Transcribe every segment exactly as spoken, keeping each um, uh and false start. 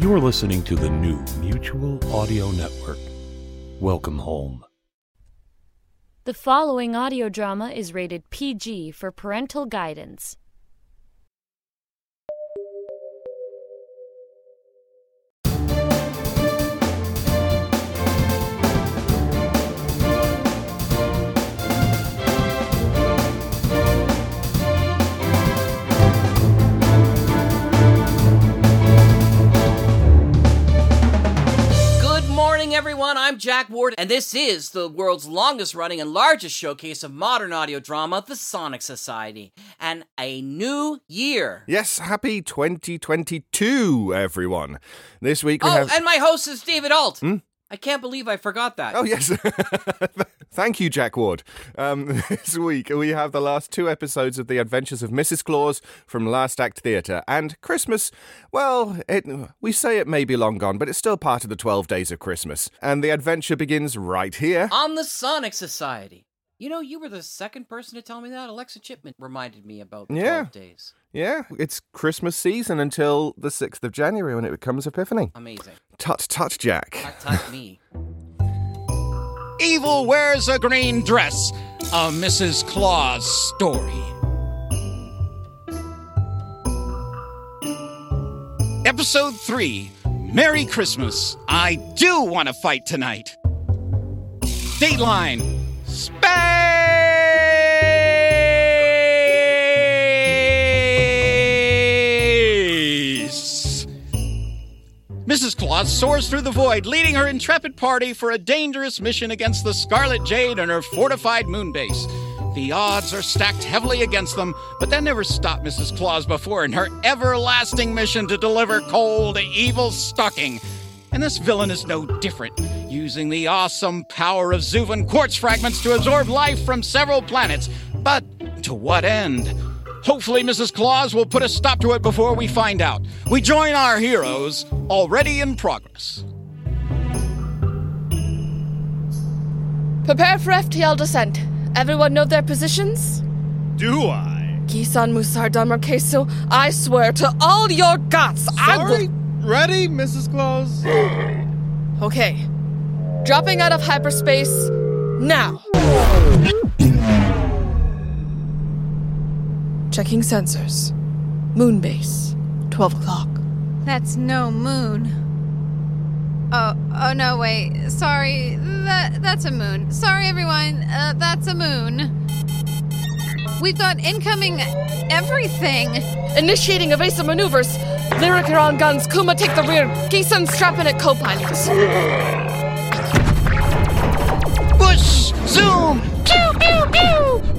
You're listening to the new Mutual Audio Network. Welcome home. The following audio drama is rated P G for parental guidance. Everyone, I'm Jack Ward, and this is the world's longest-running and largest showcase of modern audio drama, the Sonic Society, and a new year. Yes, happy twenty twenty-two, everyone. This week we oh, have... Oh, and my host is David Alt. Hmm? I can't believe I forgot that. Oh, yes. Thank you, Jack Ward. Um, this week, we have the last two episodes of The Adventures of Missus Claus from Last Act Theatre. And Christmas, well, it, we say it may be long gone, but it's still part of the twelve days of Christmas. And the adventure begins right here. On the Sonic Society. You know, you were the second person to tell me that. Alexa Chipman reminded me about the yeah. twelve days. Yeah, it's Christmas season until the sixth of January when it becomes Epiphany. Amazing. Tut tut, Jack. Tut tut me. Evil Wears a Green Dress, a Missus Claus story. Episode three, Merry Christmas. I do want to fight tonight. Dateline, Space! Missus Claus soars through the void, leading her intrepid party for a dangerous mission against the Scarlet Jade and her fortified moon base. The odds are stacked heavily against them, but that never stopped Missus Claus before in her everlasting mission to deliver coal to evil Stocking. And this villain is no different, using the awesome power of Zuvan Quartz fragments to absorb life from several planets. But to what end? Hopefully Missus Claus will put a stop to it before we find out. We join our heroes, already in progress. Prepare for F T L descent. Everyone know their positions? Do I? Kisan Musar Danmarkesu, I swear to all your gods, I will... Sorry? Ready, Missus Claus? Okay. Dropping out of hyperspace, now. Checking sensors. Moon base. twelve o'clock. That's no moon. Oh, oh no, wait. Sorry. That, that's a moon. Sorry, everyone. Uh, that's a moon. We've got incoming everything. Initiating evasive maneuvers. Lyricaron guns. Kuma, take the rear. Gisun, strap in at co-pilot. Push! Zoom! Pew, pew, pew!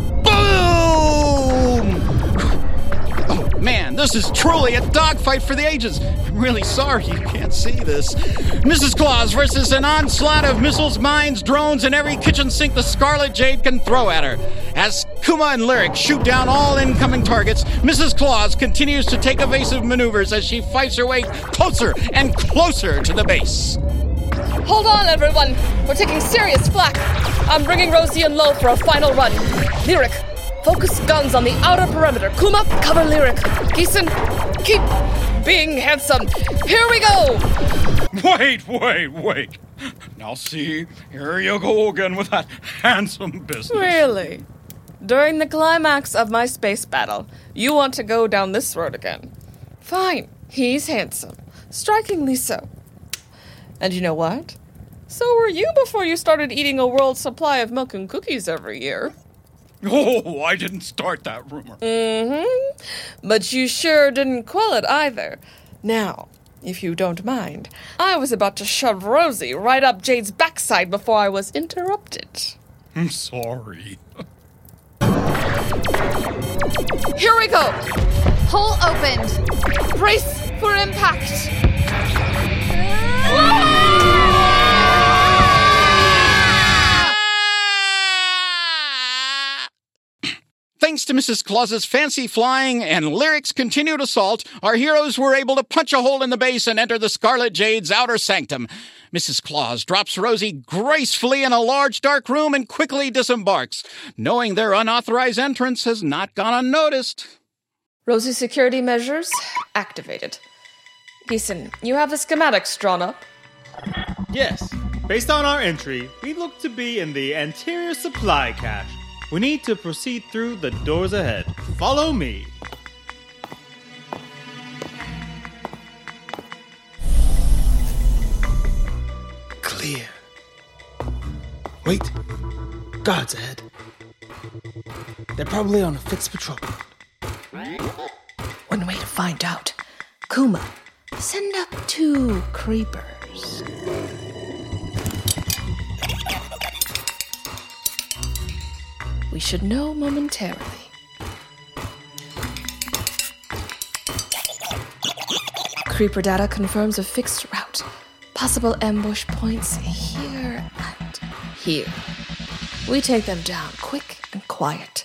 Man, this is truly a dogfight for the ages. I'm really sorry you can't see this. Missus Claus versus an onslaught of missiles, mines, drones, and every kitchen sink the Scarlet Jade can throw at her. As Kuma and Lyric shoot down all incoming targets, Missus Claus continues to take evasive maneuvers as she fights her way closer and closer to the base. Hold on, everyone. We're taking serious flak. I'm bringing Rosie and Lo for a final run. Lyric, focus guns on the outer perimeter. Kuma, cover Lyric. Gisun, keep being handsome. Here we go! Wait, wait, wait. Now see, here you go again with that handsome business. Really? During the climax of my space battle, you want to go down this road again. Fine, he's handsome. Strikingly so. And you know what? So were you before you started eating a world supply of milk and cookies every year. Oh, I didn't start that rumor. Mm-hmm. But you sure didn't quell it either. Now, if you don't mind, I was about to shove Rosie right up Jade's backside before I was interrupted. I'm sorry. Here we go. Hole opened. Brace for impact. Missus Claus's fancy flying and Lyric's continued assault, our heroes were able to punch a hole in the base and enter the Scarlet Jade's outer sanctum. Missus Claus drops Rosie gracefully in a large dark room and quickly disembarks, knowing their unauthorized entrance has not gone unnoticed. Rosie's security measures activated. Geeson, you have the schematics drawn up? Yes. Based on our entry, we look to be in the anterior supply cache. We need to proceed through the doors ahead. Follow me. Clear. Wait. Guards ahead. They're probably on a fixed patrol. One way to find out. Kuma, send up two creepers. We should know momentarily. Creeper data confirms a fixed route. Possible ambush points here and here. We take them down quick and quiet.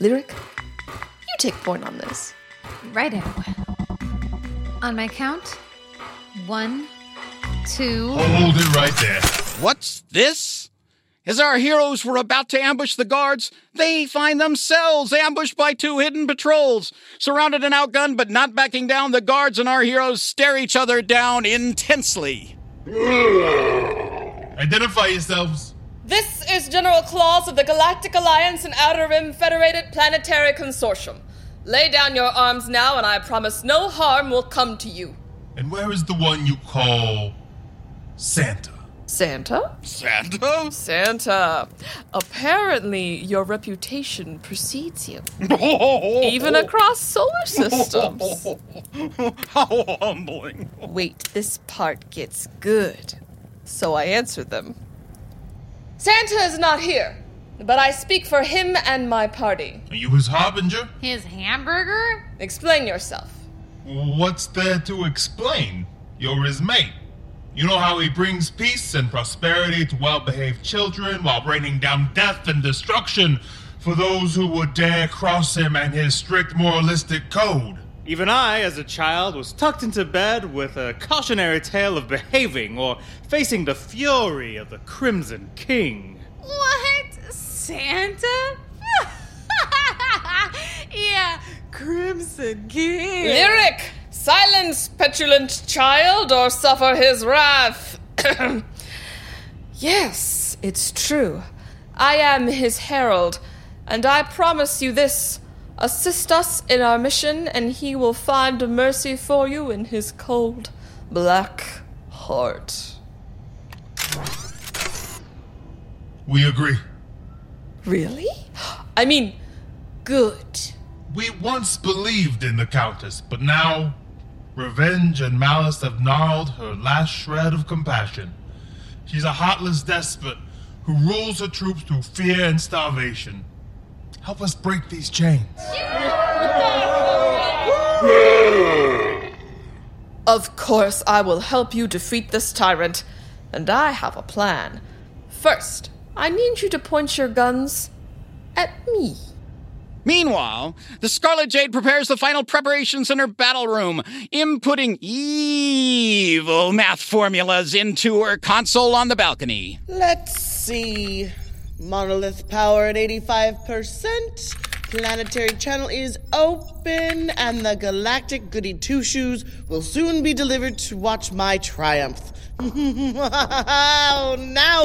Lyric, you take point on this. Right, everyone. On my count, one, two... Hold it right there. What's this? As our heroes were about to ambush the guards, they find themselves ambushed by two hidden patrols. Surrounded and outgunned, but not backing down, the guards and our heroes stare each other down intensely. Identify yourselves. This is General Claus of the Galactic Alliance and Outer Rim Federated Planetary Consortium. Lay down your arms now, and I promise no harm will come to you. And where is the one you call Santa? Santa? Santa? Santa. Apparently, your reputation precedes you. Even across solar systems. How humbling. Wait, this part gets good. So I answer them. Santa is not here, but I speak for him and my party. Are you his harbinger? His hamburger? Explain yourself. What's there to explain? You're his mate. You know how he brings peace and prosperity to well-behaved children while raining down death and destruction for those who would dare cross him and his strict moralistic code. Even I, as a child, was tucked into bed with a cautionary tale of behaving or facing the fury of the Crimson King. What? Santa? Yeah, Crimson King. Lyric! Silence, petulant child, or suffer his wrath. Yes, it's true. I am his herald, and I promise you this. Assist us in our mission, and he will find mercy for you in his cold, black heart. We agree. Really? I mean, good. We once believed in the Countess, but now... revenge and malice have gnarled her last shred of compassion. She's a heartless despot who rules her troops through fear and starvation. Help us break these chains. Of course, I will help you defeat this tyrant, and I have a plan. First, I need you to point your guns at me. Meanwhile, the Scarlet Jade prepares the final preparations in her battle room, inputting evil math formulas into her console on the balcony. Let's see. Monolith power at eighty-five percent. Planetary channel is open, and the galactic goody two-shoes will soon be delivered to watch my triumph. Now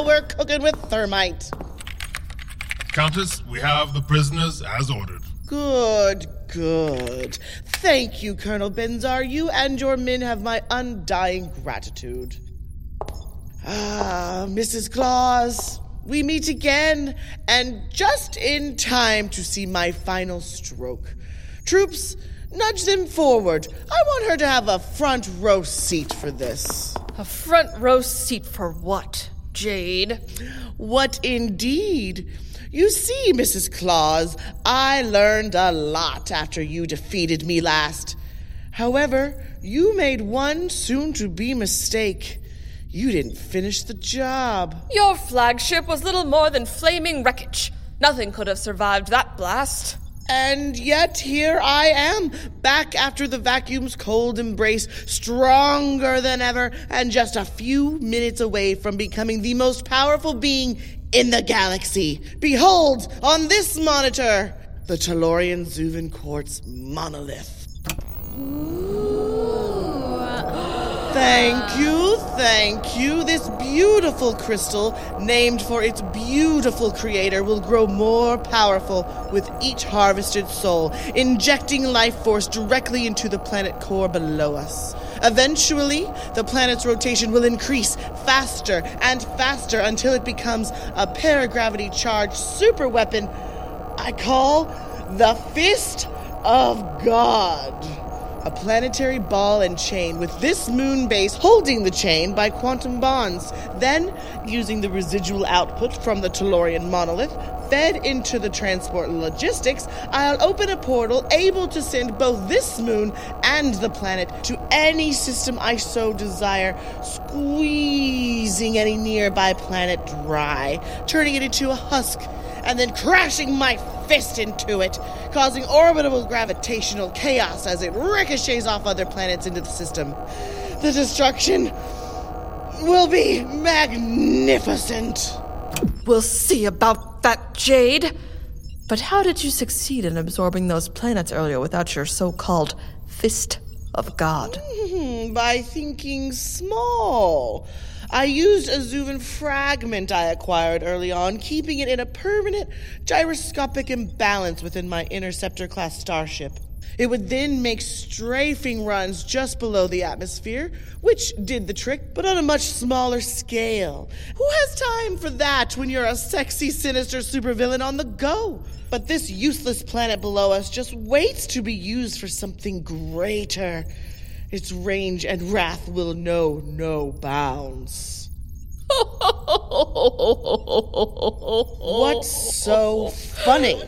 we're cooking with thermite. Countess, we have the prisoners as ordered. Good, good. Thank you, Colonel Benzar. You and your men have my undying gratitude. Ah, Missus Claus, we meet again, and just in time to see my final stroke. Troops, nudge them forward. I want her to have a front row seat for this. A front row seat for what, Jade? What indeed? You see, Missus Claus, I learned a lot after you defeated me last. However, you made one soon-to-be mistake. You didn't finish the job. Your flagship was little more than flaming wreckage. Nothing could have survived that blast. And yet here I am, back after the vacuum's cold embrace, stronger than ever, and just a few minutes away from becoming the most powerful being in the galaxy. Behold, on this monitor, the Tellurian Zuvan Quartz monolith. Ooh. Thank you, thank you. This beautiful crystal, named for its beautiful creator, will grow more powerful with each harvested soul, injecting life force directly into the planet core below us. Eventually, the planet's rotation will increase faster and faster until it becomes a paragravity-charged superweapon I call the Fist of God. A planetary ball and chain with this moon base holding the chain by quantum bonds. Then, using the residual output from the Tellurian monolith, fed into the transport logistics, I'll open a portal able to send both this moon and the planet to any system I so desire, squeezing any nearby planet dry, turning it into a husk, and then crashing my fist into it, causing orbital gravitational chaos as it ricochets off other planets into the system. The destruction will be magnificent. We'll see about that, Jade. But how did you succeed in absorbing those planets earlier without your so-called Fist of God? Mm-hmm, by thinking small. I used a Zuvan fragment I acquired early on, keeping it in a permanent gyroscopic imbalance within my Interceptor-class starship. It would then make strafing runs just below the atmosphere, which did the trick, but on a much smaller scale. Who has time for that when you're a sexy, sinister supervillain on the go? But this useless planet below us just waits to be used for something greater. Its range and wrath will know no bounds. What's so funny?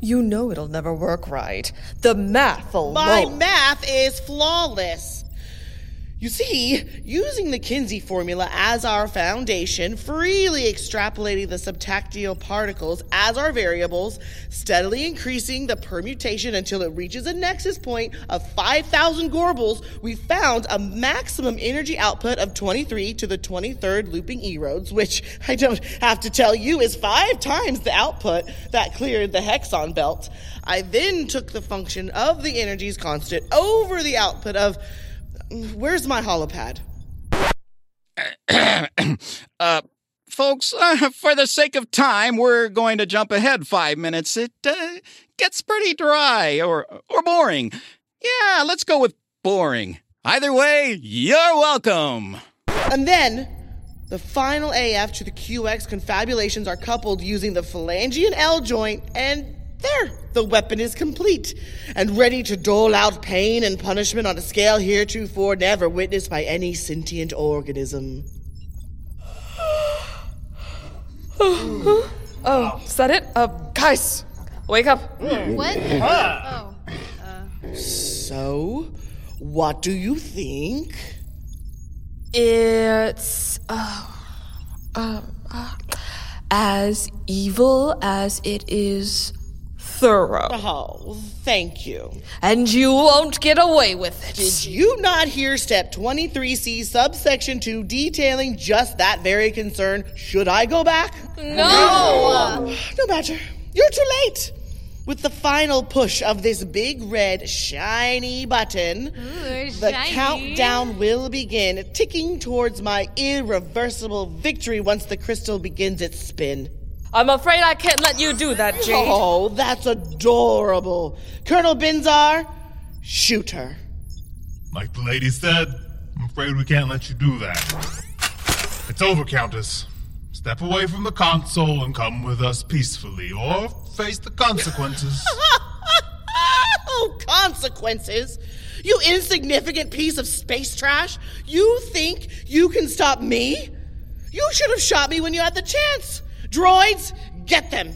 You know it'll never work right. The math alone. My math is flawless. You see, using the Kinsey formula as our foundation, freely extrapolating the subtactile particles as our variables, steadily increasing the permutation until it reaches a nexus point of five thousand gorbals, we found a maximum energy output of twenty-three to the twenty-third looping erodes, which I don't have to tell you is five times the output that cleared the hexon belt. I then took the function of the energy's constant over the output of... Where's my holopad? uh, folks, uh, for the sake of time, we're going to jump ahead five minutes. It uh, gets pretty dry or or boring. Yeah, let's go with boring. Either way, you're welcome. And then, the final A F to the Q X confabulations are coupled using the Phalangean L joint, and there. The weapon is complete and ready to dole out pain and punishment on a scale heretofore never witnessed by any sentient organism. Oh, oh, is that it? Uh, guys, wake up. What? Oh. Uh. So, what do you think? It's, uh, uh, uh, as evil as it is thorough. Oh, thank you. And you won't get away with it. Did you not hear step twenty-three C subsection two detailing just that very concern? Should I go back? No! No, no matter. You're too late. With the final push of this big red shiny button, Ooh, the shiny. countdown will begin, ticking towards my irreversible victory once the crystal begins its spin. I'm afraid I can't let you do that, Jade. Oh, that's adorable. Colonel Binzar, shoot her. Like the lady said, I'm afraid we can't let you do that. It's over, Countess. Step away from the console and come with us peacefully, or face the consequences. Oh, consequences? You insignificant piece of space trash? You think you can stop me? You should have shot me when you had the chance. Droids, get them!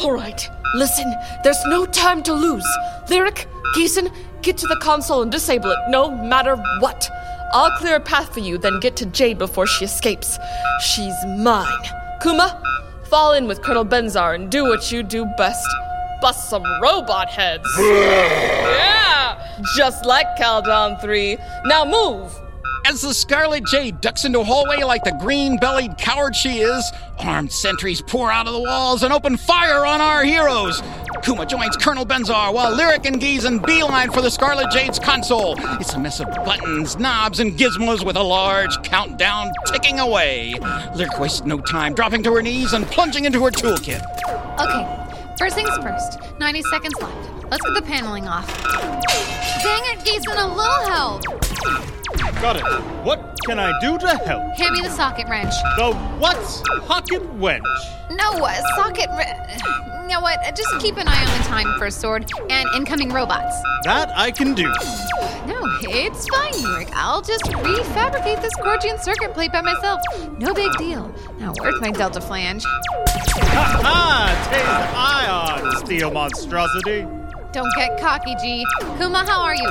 All right, listen, there's no time to lose. Lyric, Geeson, get to the console and disable it, no matter what. I'll clear a path for you, then get to Jade before she escapes. She's mine. Kuma, Fall in with Colonel Benzar and do what you do best. Bust some robot heads. Yeah! Just like Caldon three. Now move! As the Scarlet Jade ducks into a hallway like the green-bellied coward she is, armed sentries pour out of the walls and open fire on our heroes. Kuma joins Colonel Benzar while Lyric and Giesen beeline for the Scarlet Jade's console. It's a mess of buttons, knobs, and gizmos with a large countdown ticking away. Lyric wastes no time, dropping to her knees and plunging into her toolkit. Okay, first things first. ninety seconds left. Let's get the paneling off. Dang it, Giesen, a little help! Got it. What can I do to help? Hand me the socket wrench. The what? Socket wrench? No, uh, socket wrench. You know what? Just keep an eye on the time, First Sword, and incoming robots. That I can do. No, it's fine, York. I'll just refabricate this Gorgian circuit plate by myself. No big deal. Now, where's my delta flange? Ha ha! Taste ion, steel monstrosity. Don't get cocky, G. Kuma, how are you?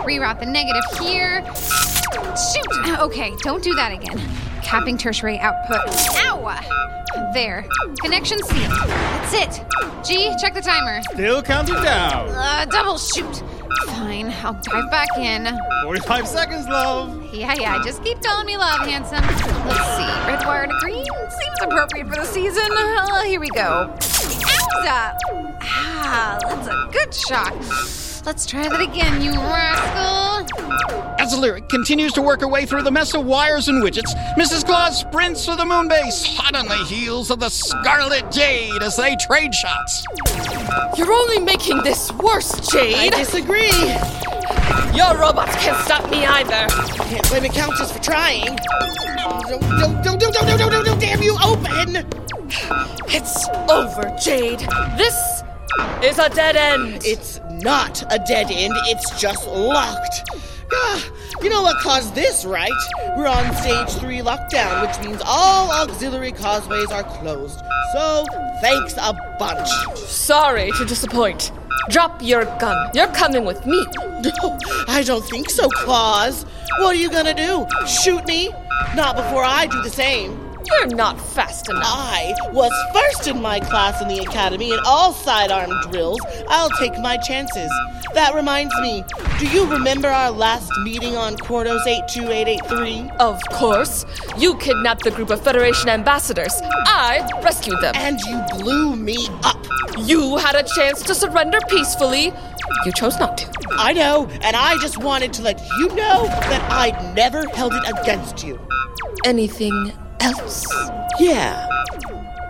Reroute the negative here. Shoot! Okay, don't do that again. Capping tertiary output. Ow! There. Connection C. That's it. G, check the timer. Still counting down. Uh, double shoot. Fine, I'll dive back in. forty-five seconds, love. Yeah, yeah, just keep telling me love, handsome. Let's see. Red wire to green. Seems appropriate for the season. Uh, here we go. Ouza! Ah, that's a good shot. Let's try that again, you rascal! As the Lyric continues to work her way through the mess of wires and widgets, Missus Claus sprints through the moon base, hot on the heels of the Scarlet Jade as they trade shots. You're only making this worse, Jade! I disagree! Your robots can't stop me either! Can't blame the Countess for trying! Don't, don't, don't, don't, don't, don't, don't, don't, damn you, open! It's over, Jade! This is a dead end! It's not a dead end, it's just locked. Ah, you know what caused this, right? We're on stage three lockdown, which means all auxiliary causeways are closed. So, thanks a bunch. Sorry to disappoint. Drop your gun. You're coming with me. No, I don't think so, Claus. What are you gonna do? Shoot me? Not before I do the same. You're not fast enough. I was first in my class in the academy in all sidearm drills. I'll take my chances. That reminds me, do you remember our last meeting on Quartos eight two eight eight three? Of course. You kidnapped the group of Federation ambassadors. I rescued them. And you blew me up. You had a chance to surrender peacefully. You chose not to. I know, and I just wanted to let you know that I'd never held it against you. Anything else? Yeah,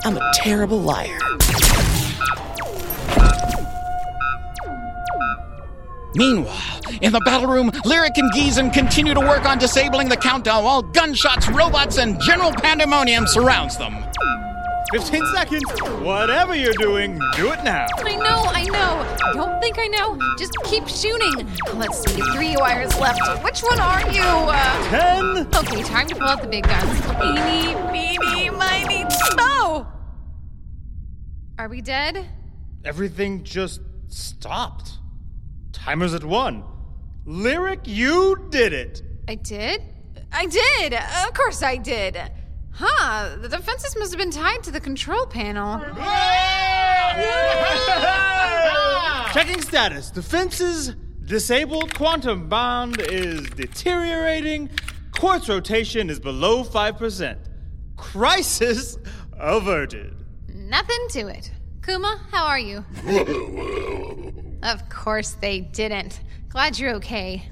I'm a terrible liar. Meanwhile, in the battle room, Lyric and Giesen continue to work on disabling the countdown while gunshots, robots, and general pandemonium surrounds them. fifteen seconds. Whatever you're doing, do it now. I know, I know. I don't think I know. Just keep shooting. Let's see. Three wires left. Which one are you? Uh, Ten. Okay, time to pull out the big guns. Eeny, meeny, miny, mo. Are we dead? Everything just stopped. Timer's at one. Lyric, you did it. I did? I did. Of course I did. Huh, the defenses must have been tied to the control panel. Yeah! Checking status. Defenses disabled. Quantum bond is deteriorating. Quartz rotation is below five percent. Crisis averted. Nothing to it. Kuma, how are you? Of course they didn't. Glad you're okay.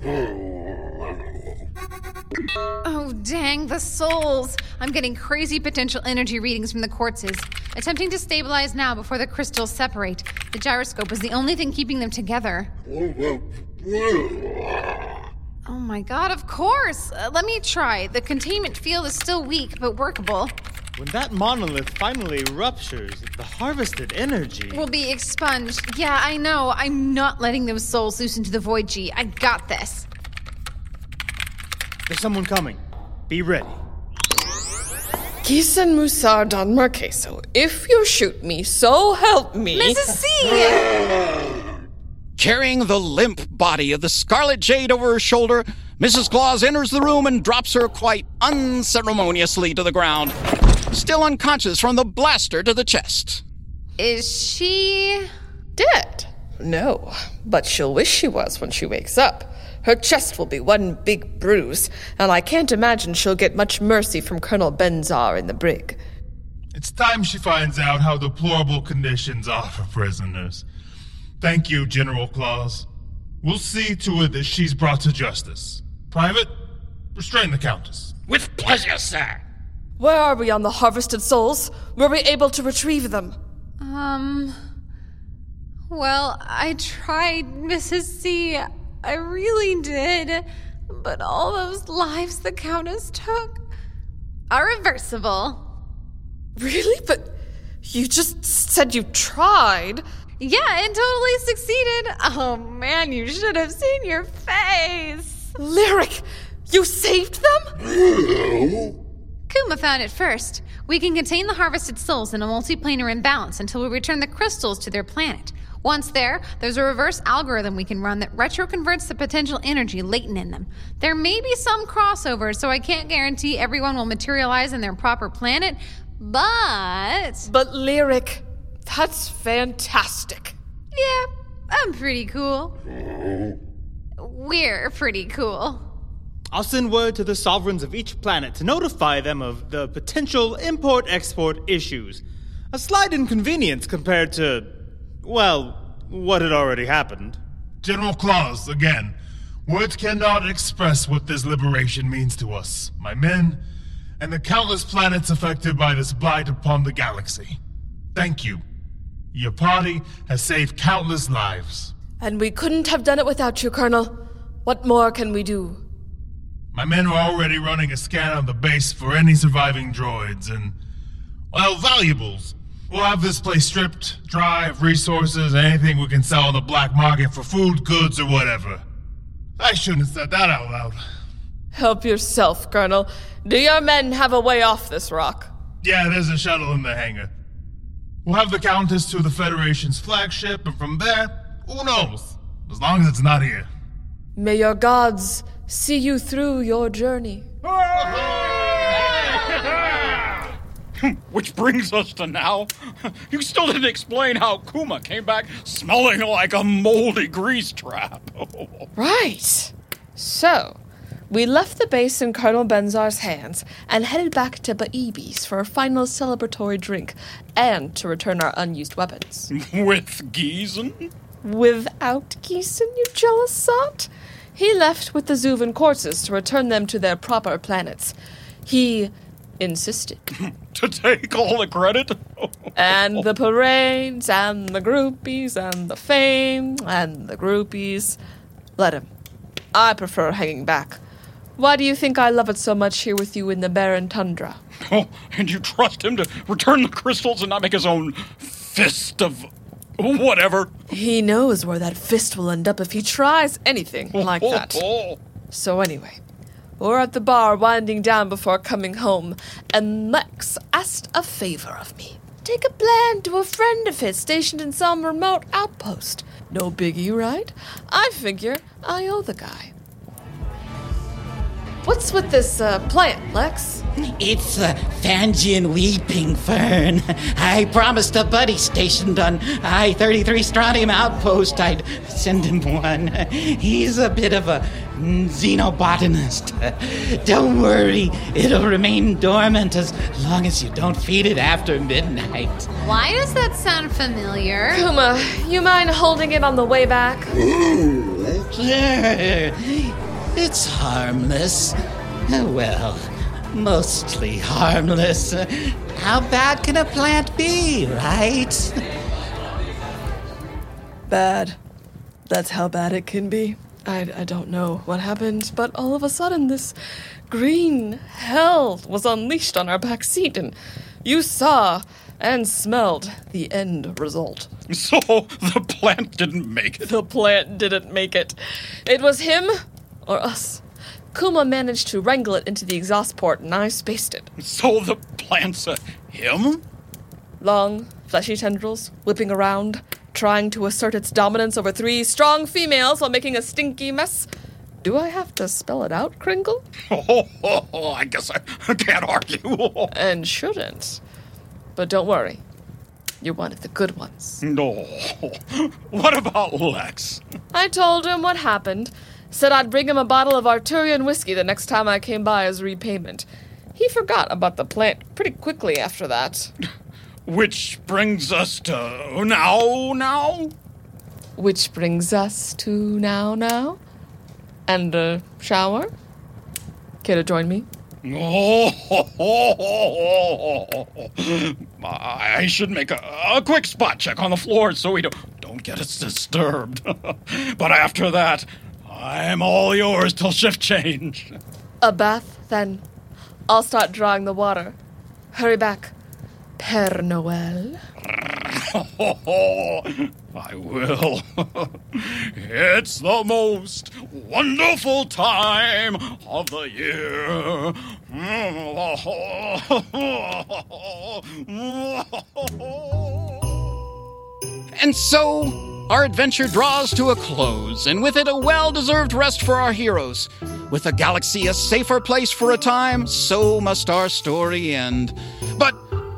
Oh, dang, the souls. I'm getting crazy potential energy readings from the quartzes. Attempting to stabilize now before the crystals separate. The gyroscope is the only thing keeping them together. Oh my god, of course. Uh, let me try. The containment field is still weak, but workable. When that monolith finally ruptures, the harvested energy will be expunged. Yeah, I know. I'm not letting those souls loose into the void, G. I got this. There's someone coming. Be ready. Giesen Musar Don Marqueso, if you shoot me, so help me. Missus C! Carrying the limp body of the Scarlet Jade over her shoulder, Missus Claus enters the room and drops her quite unceremoniously to the ground. still unconscious from the blaster to the chest. Is she dead? No, but she'll wish she was when she wakes up. Her chest will be one big bruise, and I can't imagine she'll get much mercy from Colonel Benzar in the brig. It's time she finds out how deplorable conditions are for prisoners. Thank you, General Claus. We'll see to it that she's brought to justice. Private, restrain the Countess. With pleasure, sir. Where are we on the harvested souls? Were we able to retrieve them? Um... Well, I tried, Missus C. I really did. But all those lives the Countess took are reversible. Really? But you just said you tried. Yeah, and totally succeeded. Oh, man, you should have seen your face. Lyric, you saved them? No. Kuma found it first. We can contain the harvested souls in a multiplanar imbalance until we return the crystals to their planet. Once there, there's a reverse algorithm we can run that retroconverts the potential energy latent in them. There may be some crossover, so I can't guarantee everyone will materialize in their proper planet, but... But Lyric, that's fantastic. Yeah, I'm pretty cool. We're pretty cool. I'll send word to the sovereigns of each planet to notify them of the potential import-export issues. A slight inconvenience compared to... well, what had already happened. General Claus, again. Words cannot express what this liberation means to us, my men, and the countless planets affected by this blight upon the galaxy. Thank you. Your party has saved countless lives. And we couldn't have done it without you, Colonel. What more can we do? My men are already running a scan on the base for any surviving droids and, well, valuables. We'll have this place stripped, dry of resources, anything we can sell on the black market for food, goods, or whatever. I shouldn't have said that out loud. Help yourself, Colonel. Do your men have a way off this rock? Yeah, there's a shuttle in the hangar. We'll have the Countess to the Federation's flagship, and from there, who knows? As long as it's not here. May your gods see you through your journey. Which brings us to now. You still didn't explain how Kuma came back smelling like a moldy grease trap. Right. So, we left the base in Colonel Benzar's hands and headed back to Baebi's for a final celebratory drink and to return our unused weapons. With Giesen? Without Giesen, you jealous sot? He left with the Zuvan Quartzes to return them to their proper planets. He... insisted. To take all the credit? And the parades, and the groupies, and the fame, and the groupies. Let him. I prefer hanging back. Why do you think I love it so much here with you in the barren tundra? Oh, and you trust him to return the crystals and not make his own fist of whatever? He knows where that fist will end up if he tries anything like that. So anyway... We're at the bar winding down before coming home, and Lex asked a favor of me. Take a plan to a friend of his stationed in some remote outpost. No biggie, right? I figure I owe the guy. What's with this uh, plant, Lex? It's a Fangian weeping fern. I promised a buddy stationed on I thirty-three Strontium Outpost I'd send him one. He's a bit of a xenobotanist. Don't worry, it'll remain dormant as long as you don't feed it after midnight. Why does that sound familiar? Kuma, you mind holding it on the way back? Sure. It's harmless. Well, mostly harmless. How bad can a plant be, right? Bad. That's how bad it can be. I, I don't know what happened, but all of a sudden this green hell was unleashed on our back seat, and you saw and smelled the end result. So the plant didn't make it? The plant didn't make it. It was him... or us. Kuma managed to wrangle it into the exhaust port, and I spaced it. So the plant's uh, him? Long, fleshy tendrils, whipping around, trying to assert its dominance over three strong females while making a stinky mess. Do I have to spell it out, Kringle? Oh, oh, oh I guess I, I can't argue. And shouldn't. But don't worry. You're one of the good ones. No. What about Lex? I told him what happened. Said I'd bring him a bottle of Arturian whiskey the next time I came by as repayment. He forgot about the plant pretty quickly after that. Which brings us to now, now? Which brings us to now, now? And a shower? Care to join me? Oh, ho, ho, ho, ho, ho. I should make a, a quick spot check on the floor so we don't, don't get us disturbed. But after that, I'm all yours till shift change. A bath, then. I'll start drawing the water. Hurry back. Père Noël. I will. It's the most wonderful time of the year. And so, our adventure draws to a close, and with it a well-deserved rest for our heroes. With the galaxy a safer place for a time, so must our story end. But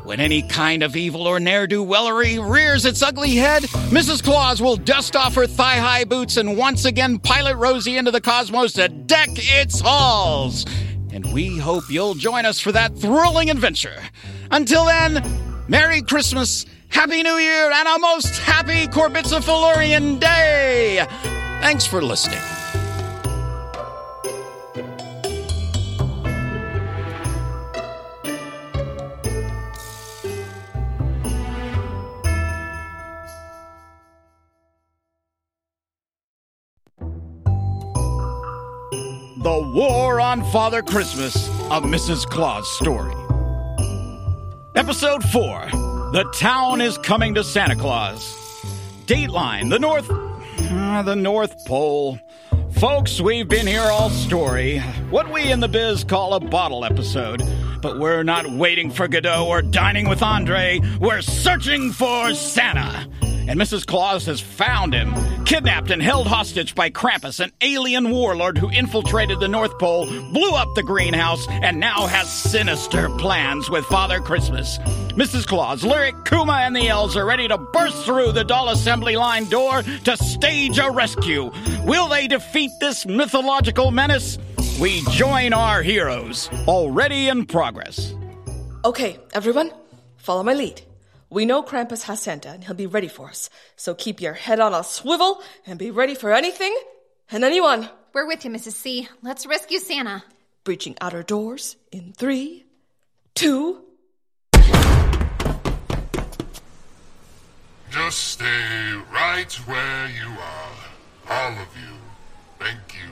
when any kind of evil or ne'er-do-wellery rears its ugly head, Missus Claus will dust off her thigh-high boots and once again pilot Rosie into the cosmos to deck its halls. And we hope you'll join us for that thrilling adventure. Until then, Merry Christmas, Happy New Year, and a most happy Corbitzafilurian Day! Thanks for listening. The War on Father Christmas, a Missus Claus story. Episode four, The Town is Coming to Santa Claus. Dateline, the North... Uh, the North Pole. Folks, we've been here all story. What we in the biz call a bottle episode. But we're not waiting for Godot or dining with Andre. We're searching for Santa. And Missus Claus has found him, kidnapped and held hostage by Krampus, an alien warlord who infiltrated the North Pole, blew up the greenhouse, and now has sinister plans with Father Christmas. Missus Claus, Lyric, Kuma, and the elves are ready to burst through the doll assembly line door to stage a rescue. Will they defeat this mythological menace? We join our heroes, already in progress. Okay, everyone, follow my lead. We know Krampus has Santa, and he'll be ready for us. So keep your head on a swivel and be ready for anything and anyone. We're with you, Missus C. Let's rescue Santa. Breaching outer doors in three, two... Just stay right where you are. All of you. Thank you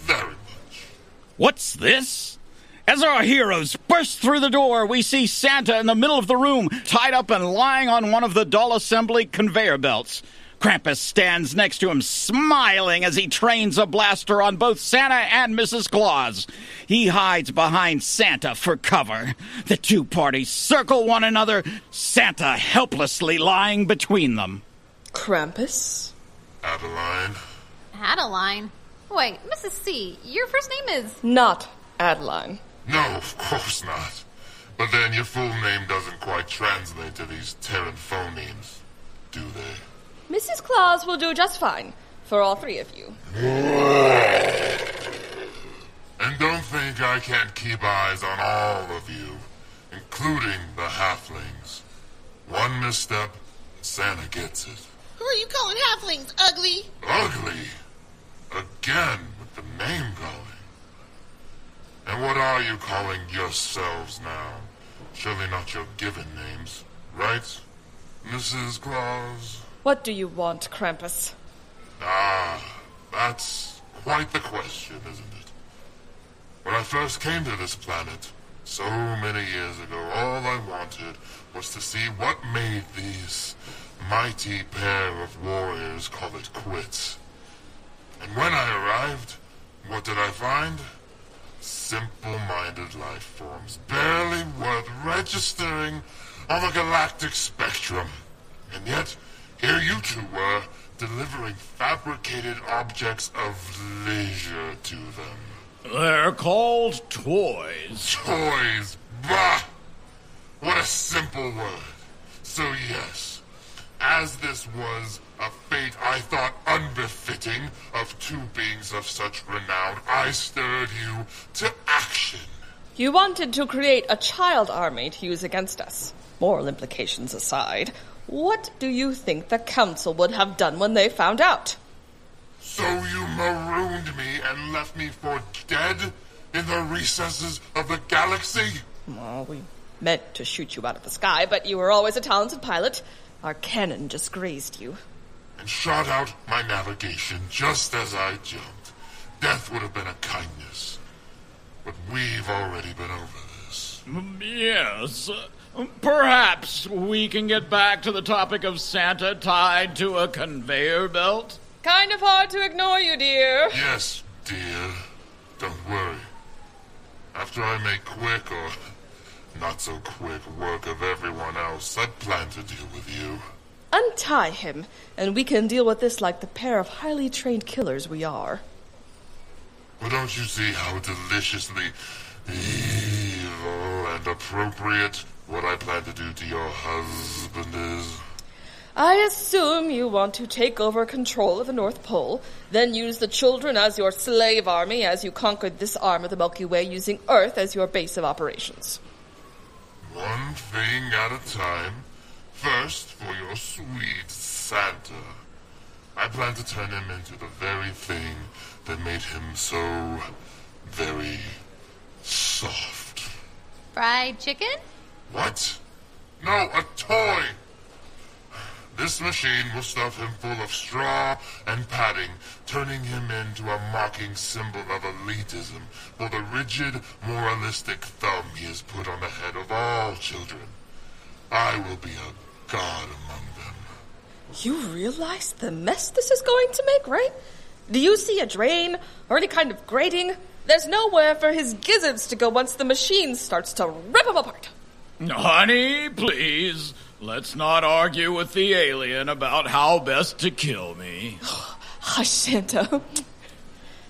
very much. What's this? As our heroes burst through the door, we see Santa in the middle of the room, tied up and lying on one of the doll assembly conveyor belts. Krampus stands next to him, smiling as he trains a blaster on both Santa and Missus Claus. He hides behind Santa for cover. The two parties circle one another, Santa helplessly lying between them. Krampus? Adeline. Adeline? Wait, Missus C., your first name is... Not Adeline. No, of course not. But then your full name doesn't quite translate to these Terran phonemes, do they? Missus Claus will do just fine, for all three of you. And don't think I can't keep eyes on all of you, including the halflings. One misstep, Santa gets it. Who are you calling halflings, ugly? Ugly? Again with the name going. And what are you calling yourselves now? Surely not your given names, right, Missus Claus? What do you want, Krampus? Ah, that's quite the question, isn't it? When I first came to this planet, so many years ago, all I wanted was to see what made these mighty pair of warriors call it quits. And when I arrived, what did I find? Simple-minded life forms, barely worth registering on the galactic spectrum. And yet, Here you two were, delivering fabricated objects of leisure to them. They're called toys. Toys? Bah! What a simple word. So yes, as this was a fate I thought unbefitting of two beings of such renown, I stirred you to action. You wanted to create a child army to use against us. Moral implications aside, what do you think the council would have done when they found out? So you marooned me and left me for dead in the recesses of the galaxy? Well, we meant to shoot you out of the sky, but you were always a talented pilot. Our cannon just grazed you. And shot out my navigation just as I jumped. Death would have been a kindness. But we've already been over this. Yes. Perhaps we can get back to the topic of Santa tied to a conveyor belt? Kind of hard to ignore you, dear. Yes, dear. Don't worry. After I make quick or not so quick work of everyone else, I plan to deal with you. Untie him, and we can deal with this like the pair of highly trained killers we are. Well, don't you see how deliciously evil and appropriate what I plan to do to your husband is? I assume you want to take over control of the North Pole, then use the children as your slave army as you conquered this arm of the Milky Way, using Earth as your base of operations. One thing at a time. First, for your sweet Santa. I plan to turn him into the very thing that made him so very soft. Fried chicken? What? No, a toy! This machine will stuff him full of straw and padding, turning him into a mocking symbol of elitism for the rigid, moralistic thumb he has put on the head of all children. I will be a god among them. You realize the mess this is going to make, right? Do you see a drain or any kind of grating? There's nowhere for his gizzards to go once the machine starts to rip him apart. Honey, please, let's not argue with the alien about how best to kill me. Hush, Santa.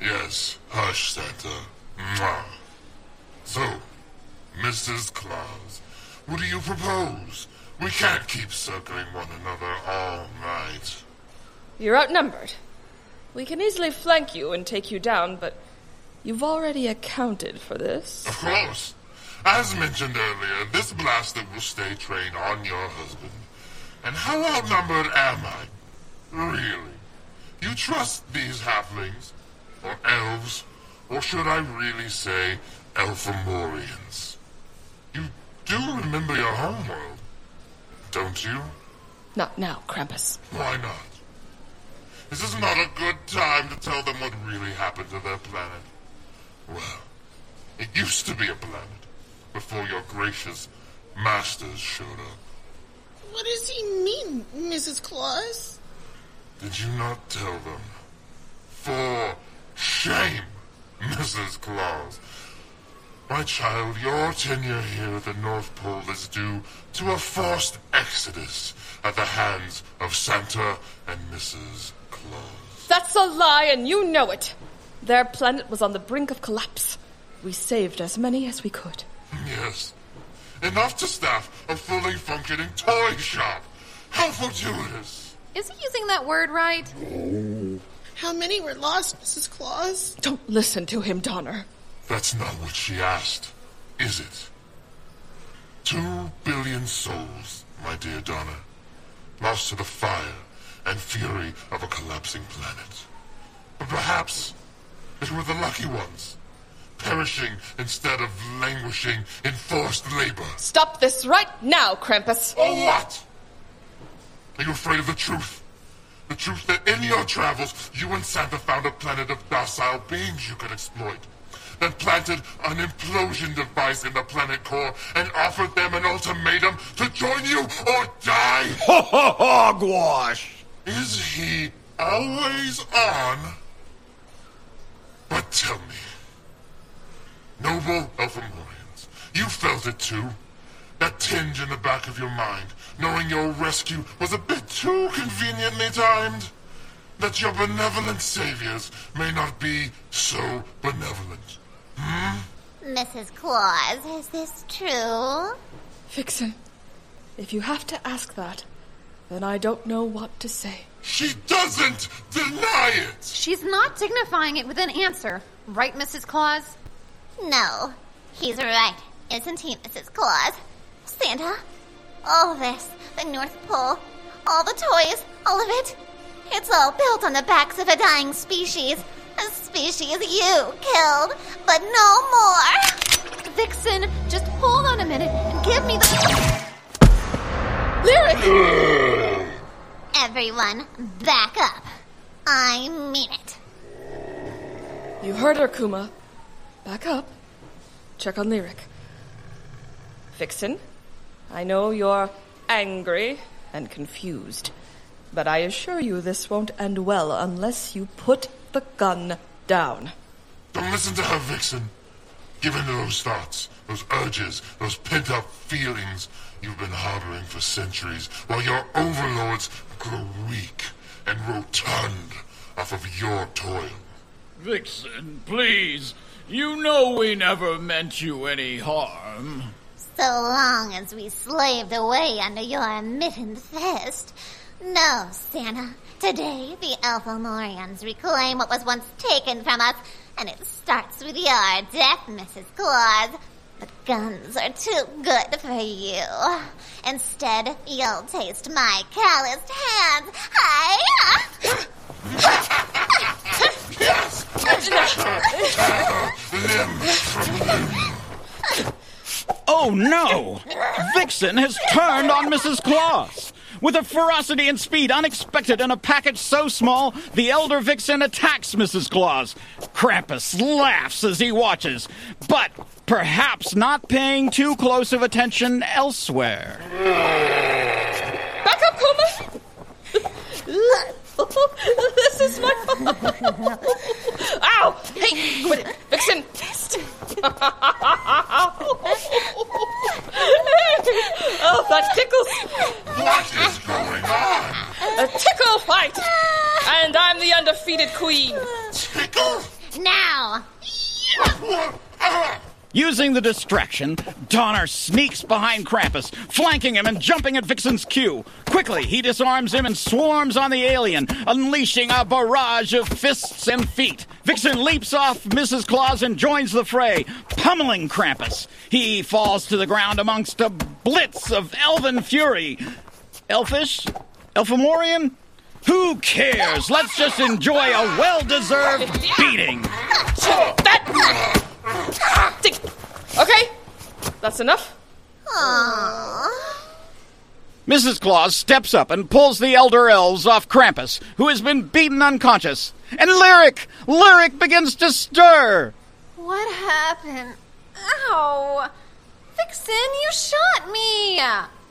Yes, hush, Santa. Mwah. So, Missus Claus, what do you propose? We can't keep circling one another all night. You're outnumbered. We can easily flank you and take you down, but you've already accounted for this. Of course. As mentioned earlier, this blaster will stay trained on your husband. And how outnumbered am I? Really? You trust these halflings? Or elves? Or should I really say Elfamorians? You do remember your homeworld, don't you? Not now, Krampus. Why not? This is not a good time to tell them what really happened to their planet. Well, it used to be a planet before your gracious masters showed up. What does he mean, Missus Claus? Did you not tell them? For shame, Missus Claus. My child, your tenure here at the North Pole is due to a forced exodus at the hands of Santa and Missus Claus. That's a lie, and you know it. Their planet was on the brink of collapse. We saved as many as we could. Yes. Enough to staff a fully functioning toy shop. How fortuitous. Is he using that word right? Oh. How many were lost, Missus Claus? Don't listen to him, Donner. That's not what she asked, is it? Two billion souls, my dear Donner, lost to the fire and fury of a collapsing planet. But perhaps it were the lucky ones, perishing instead of languishing in forced labor. Stop this right now, Krampus. Or what? Are you afraid of the truth? The truth that in your travels, you and Santa found a planet of docile beings you could exploit, then planted an implosion device in the planet core and offered them an ultimatum to join you or die? Ho ho ho, Gwash! Is he always on? But tell me, noble Elfamorians, you felt it too. That tinge in the back of your mind, knowing your rescue was a bit too conveniently timed, that your benevolent saviors may not be so benevolent. Hmm? Missus Claus, is this true? Vixen, if you have to ask that, then I don't know what to say. She doesn't deny it! She's not dignifying it with an answer. Right, Missus Claus? No. He's right. Isn't he, Missus Claus? Santa? All this. The North Pole. All the toys. All of it. It's all built on the backs of a dying species. A species you killed, but no more! Vixen, just hold on a minute and give me the... lyrics! Everyone, back up. I mean it. You heard her, Kuma. Back up. Check on lyric. Vixen, I know you're angry and confused, but I assure you this won't end well unless you put the gun down. Don't listen to her, Vixen. Give in to those thoughts, those urges, those pent-up feelings you've been harboring for centuries, while your overlords grow weak and rotund off of your toil. Vixen, please. You know we never meant you any harm. So long as we slaved away under your mittened fist. No, Santa. Today, the Elfamorians reclaim what was once taken from us, and it starts with your death, Missus Claus. But guns are too good for you. Instead, you'll taste my calloused hands. Hi! Yes! Limb from limb. Oh, no! Vixen has turned on Missus Claus! With a ferocity and speed unexpected in a package so small, the elder Vixen attacks Missus Claus. Krampus laughs as he watches, but perhaps not paying too close of attention elsewhere. Back up, Kuma! This is my fault. Ow! Hey, quit it. Vixen! Oh, that tickles. What is going on? A tickle fight. And I'm the undefeated queen. Tickle? Now. Using the distraction, Donner sneaks behind Krampus, flanking him and jumping at Vixen's cue. Quickly, he disarms him and swarms on the alien, unleashing a barrage of fists and feet. Vixen leaps off Missus Claus and joins the fray, pummeling Krampus. He falls to the ground amongst a blitz of elven fury. Elfish? Elfamorian? Who cares? Let's just enjoy a well-deserved beating. That... Okay, that's enough. Aww. Missus Claus steps up and pulls the elder elves off Krampus, who has been beaten unconscious. And Lyric, Lyric begins to stir. What happened? Ow! Vixen, you shot me!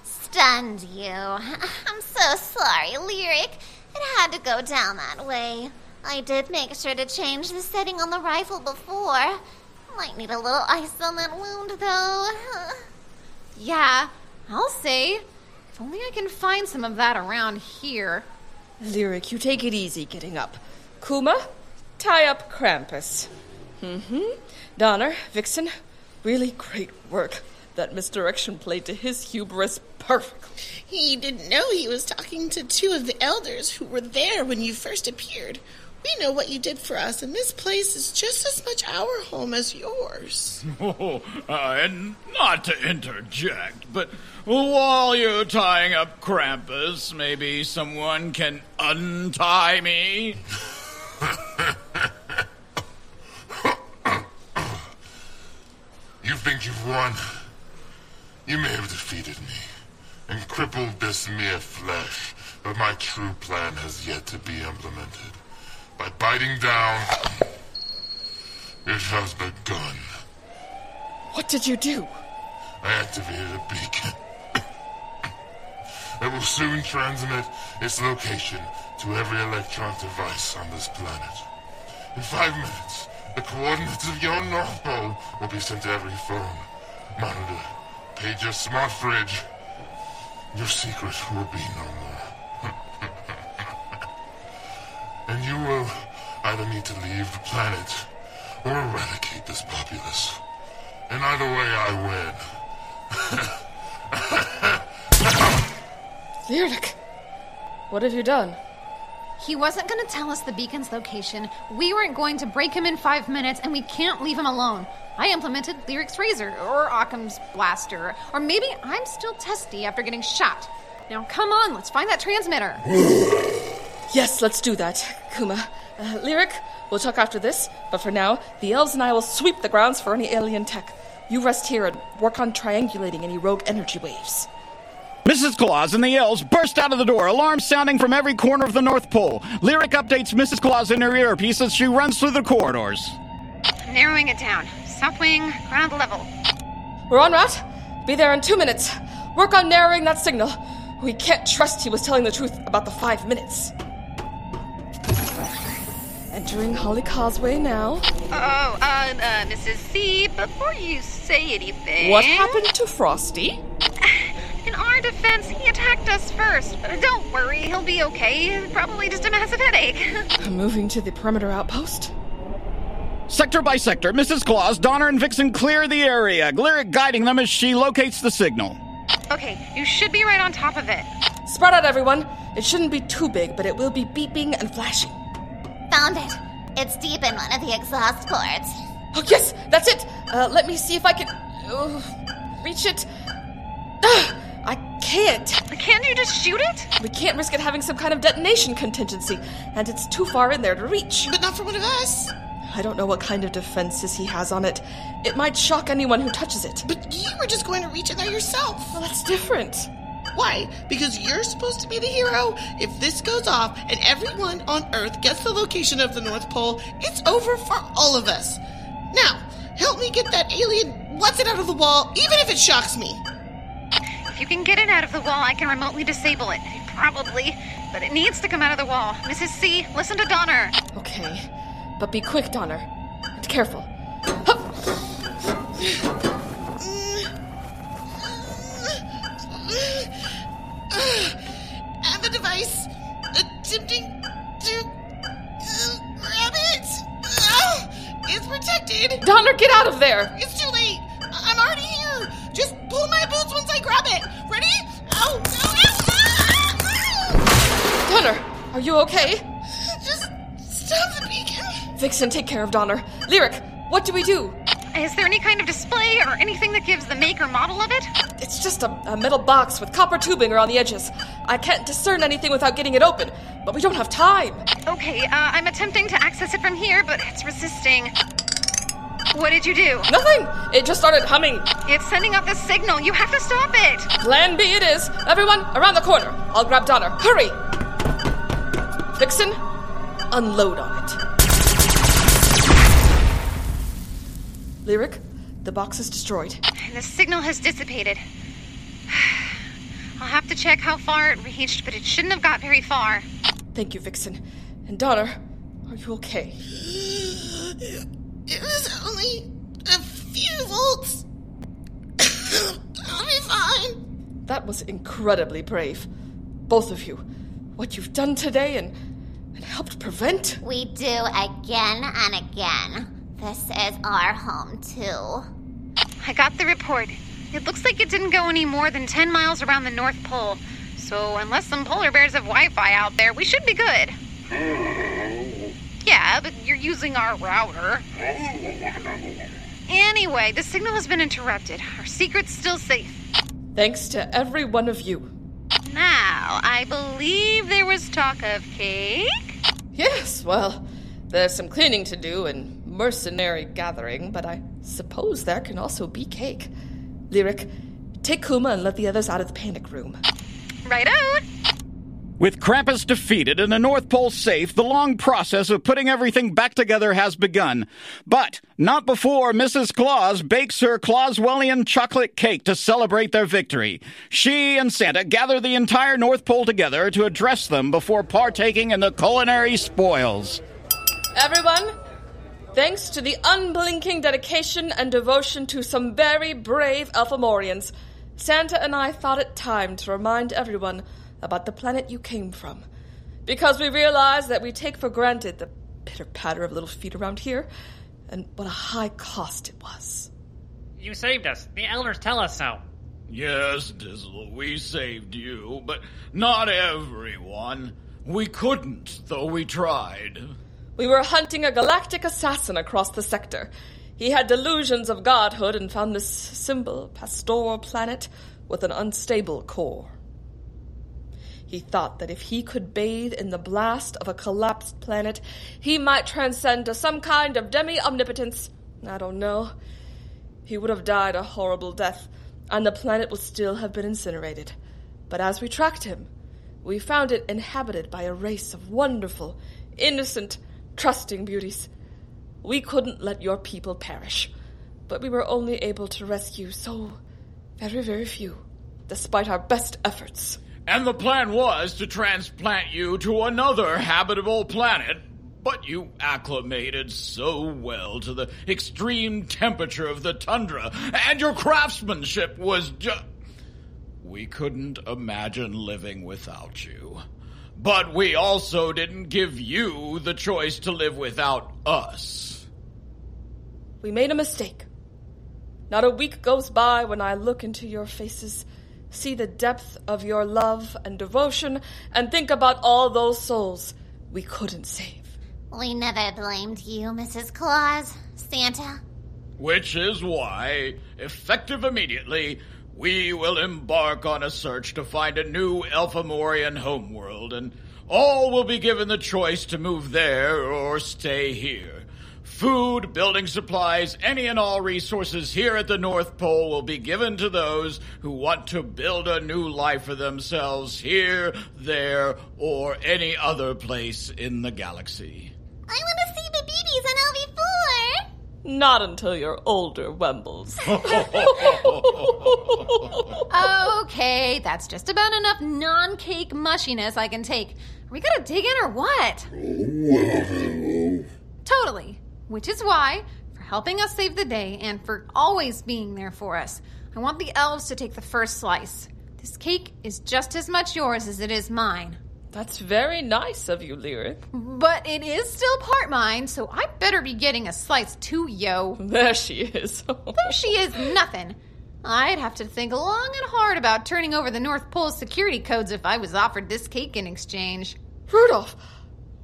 Stunned you. I'm so sorry, Lyric. It had to go down that way. I did make sure to change the setting on the rifle before. Might need a little ice on that wound, though. Yeah, I'll say. If only I can find some of that around here. Lyric, you take it easy getting up. Kuma, tie up Krampus. Mm-hmm. Donner, Vixen, really great work. That misdirection played to his hubris perfectly. He didn't know he was talking to two of the elders who were there when you first appeared. We know what you did for us, and this place is just as much our home as yours. Oh, uh, and not to interject, but while you're tying up Krampus, maybe someone can untie me? You think you've won? You may have defeated me and crippled this mere flesh, but my true plan has yet to be implemented. By biting down, it has begun. What did you do? I activated a beacon. It will soon transmit its location to every electronic device on this planet. In five minutes, the coordinates of your North Pole will be sent to every phone, monitor, Feed your smart fridge. Your secret will be no more. And you will either need to leave the planet or eradicate this populace. And either way, I win. Lyric! What have you done? He wasn't going to tell us the beacon's location, we weren't going to break him in five minutes, and we can't leave him alone. I implemented Lyric's razor, or Occam's blaster, or maybe I'm still testy after getting shot. Now come on, let's find that transmitter. Yes, let's do that, Kuma. Uh, Lyric, we'll talk after this, but for now, the elves and I will sweep the grounds for any alien tech. You rest here and work on triangulating any rogue energy waves. Missus Claus and the elves burst out of the door, alarms sounding from every corner of the North Pole. Lyric updates Missus Claus in her earpiece as she runs through the corridors. Narrowing it down. South wing, ground level. We're en route. Be there in two minutes. Work on narrowing that signal. We can't trust he was telling the truth about the five minutes. Entering Holly Causeway now. Oh, uh, uh, Missus C., before you say anything... What happened to Frosty? In our defense, he attacked us first. Don't worry, he'll be okay. Probably just a massive headache. Moving to the perimeter outpost. Sector by sector, Missus Claus, Donner, and Vixen clear the area. Lyric guiding them as she locates the signal. Okay, you should be right on top of it. Spread out, everyone. It shouldn't be too big, but it will be beeping and flashing. Found it. It's deep in one of the exhaust cords. Oh, yes, that's it. Uh, let me see if I can uh, reach it. Ugh. I can't. Can't you just shoot it? We can't risk it having some kind of detonation contingency, and it's too far in there to reach. But not for one of us. I don't know what kind of defenses he has on it. It might shock anyone who touches it. But you were just going to reach it there yourself. Well, that's different. Why? Because you're supposed to be the hero. If this goes off and everyone on Earth gets the location of the North Pole, it's over for all of us. Now, help me get that alien what's it out of the wall, even if it shocks me. You can get it out of the wall, I can remotely disable it. Probably. But it needs to come out of the wall. Missus C., listen to Donner. Okay. But be quick, Donner. And careful. Hup. I have a device. Attempting to grab it. It's protected. Donner, get out of there. It's too late. I'm already here. Just pull my boots once I grab it. Ready? Ow! Ow! Donner, are you okay? Just stop the beacon. Vixen, take care of Donner. Lyric, what do we do? Is there any kind of display or anything that gives the make or model of it? It's just a, a metal box with copper tubing around the edges. I can't discern anything without getting it open, but we don't have time. Okay, uh, I'm attempting to access it from here, but it's resisting. What did you do? Nothing! It just started humming. It's sending up the signal. You have to stop it! Plan B it is. Everyone, around the corner. I'll grab Donner. Hurry! Vixen, unload on it. Lyric, the box is destroyed. And the signal has dissipated. I'll have to check how far it reached, but it shouldn't have got very far. Thank you, Vixen. And Donner, are you okay? It was only a few volts. I'll be fine. That was incredibly brave. Both of you. What you've done today and, and helped prevent. We do again and again. This is our home, too. I got the report. It looks like it didn't go any more than ten miles around the North Pole. So unless some polar bears have Wi-Fi out there, we should be good. Yeah, but you're using our router. Anyway, the signal has been interrupted. Our secret's still safe. Thanks to every one of you. Now, I believe there was talk of cake? Yes, well, there's some cleaning to do and mercenary gathering, but I suppose there can also be cake. Lyric, take Kuma and let the others out of the panic room. Right-o! With Krampus defeated and the North Pole safe, the long process of putting everything back together has begun. But not before Missus Claus bakes her Clauswellian chocolate cake to celebrate their victory. She and Santa gather the entire North Pole together to address them before partaking in the culinary spoils. Everyone, thanks to the unblinking dedication and devotion to some very brave Elfamorians, Santa and I thought it time to remind everyone about the planet you came from, because we realize that we take for granted the pitter-patter of little feet around here, and what a high cost it was. You saved us. The elders tell us so. Yes, Dizzle, we saved you, but not everyone. We couldn't, though we tried. We were hunting a galactic assassin across the sector. He had delusions of godhood and found this simple pastoral planet with an unstable core. He thought that if he could bathe in the blast of a collapsed planet, he might transcend to some kind of demi-omnipotence. I don't know. He would have died a horrible death, and the planet would still have been incinerated. But as we tracked him, we found it inhabited by a race of wonderful, innocent, trusting beauties. We couldn't let your people perish, but we were only able to rescue so very, very few, despite our best efforts. And the plan was to transplant you to another habitable planet, but you acclimated so well to the extreme temperature of the tundra, and your craftsmanship was just... We couldn't imagine living without you. But we also didn't give you the choice to live without us. We made a mistake. Not a week goes by when I look into your faces, see the depth of your love and devotion, and think about all those souls we couldn't save. We never blamed you, Missus Claus, Santa. Which is why, effective immediately, we will embark on a search to find a new Elfamorian homeworld, and all will be given the choice to move there or stay here. Food, building supplies, any and all resources here at the North Pole will be given to those who want to build a new life for themselves here, there, or any other place in the galaxy. I want to see the babies and I'll be four! Not until you're older, Wembles. Okay, that's just about enough non-cake mushiness I can take. Are we gonna dig in or what? Well, totally. Which is why, for helping us save the day and for always being there for us, I want the elves to take the first slice. This cake is just as much yours as it is mine. That's very nice of you, Lyric. But it is still part mine, so I better be getting a slice too, yo. There she is. There she is nothing. I'd have to think long and hard about turning over the North Pole's security codes if I was offered this cake in exchange. Rudolph!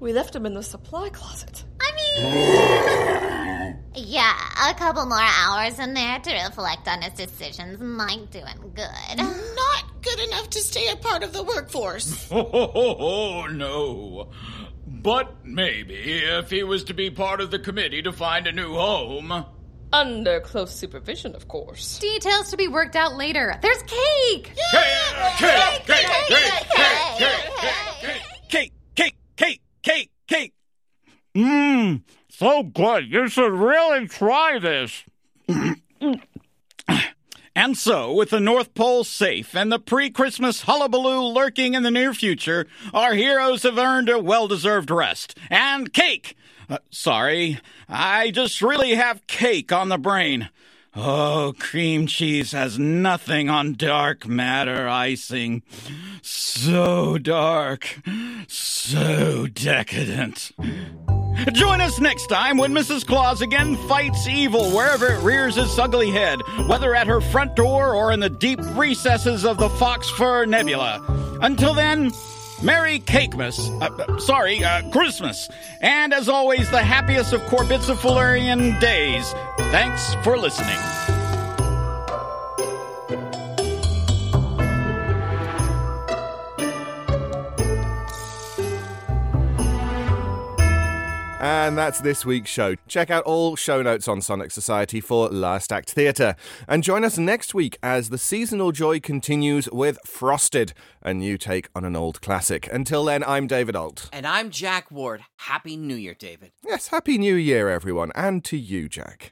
We left him in the supply closet. I mean... yeah, a couple more hours in there to reflect on his decisions might do him good. Not good enough to stay a part of the workforce. Oh, oh, oh no. But maybe if he was to be part of the committee to find a new home. Under close supervision, of course. Details to be worked out later. There's cake! Yay! Cake! Cake! Cake! Cake! Cake! Cake! Cake! Cake! Cake, cake. Mmm, so good. You should really try this. And so, with the North Pole safe and the pre-Christmas hullabaloo lurking in the near future, our heroes have earned a well-deserved rest. And cake! Uh, sorry, I just really have cake on the brain. Oh, cream cheese has nothing on dark matter icing. So dark, so decadent. Join us next time when Missus Claus again fights evil wherever it rears its ugly head, whether at her front door or in the deep recesses of the Foxfur Nebula. Until then, Merry Cakemas, uh, sorry, uh, Christmas, and as always, the happiest of Corbitzafilurian days. Thanks for listening. And that's this week's show. Check out all show notes on Sonic Society for Last Act Theatre. And join us next week as the seasonal joy continues with Frosted, a new take on an old classic. Until then, I'm David Alt. And I'm Jack Ward. Happy New Year, David. Yes, Happy New Year, everyone. And to you, Jack.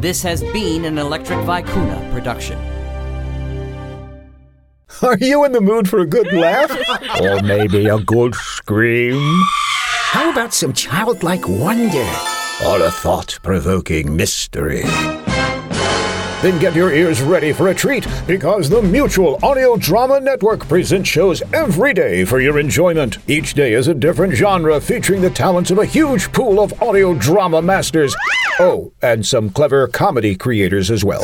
This has been an Electric Vicuna production. Are you in the mood for a good laugh? Or maybe a good scream? How about some childlike wonder? Or a thought-provoking mystery? Then get your ears ready for a treat, because the Mutual Audio Drama Network presents shows every day for your enjoyment. Each day is a different genre featuring the talents of a huge pool of audio drama masters. Oh, and some clever comedy creators as well.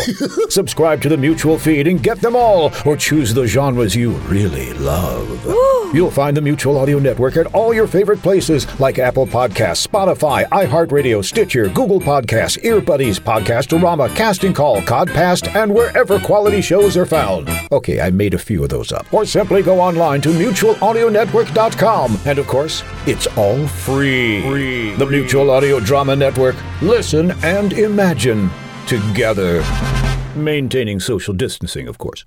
Subscribe to the Mutual feed and get them all, or choose the genres you really love. Ooh. You'll find the Mutual Audio Network at all your favorite places, like Apple Podcasts, Spotify, iHeartRadio, Stitcher, Google Podcasts, Earbuddies, Podcastorama, Casting Call, Codcast, and wherever quality shows are found. Okay, I made a few of those up. Or simply go online to mutual audio network dot com. And of course, it's all free. free. The Mutual Audio Drama Network. Listen and imagine together. Maintaining social distancing, of course.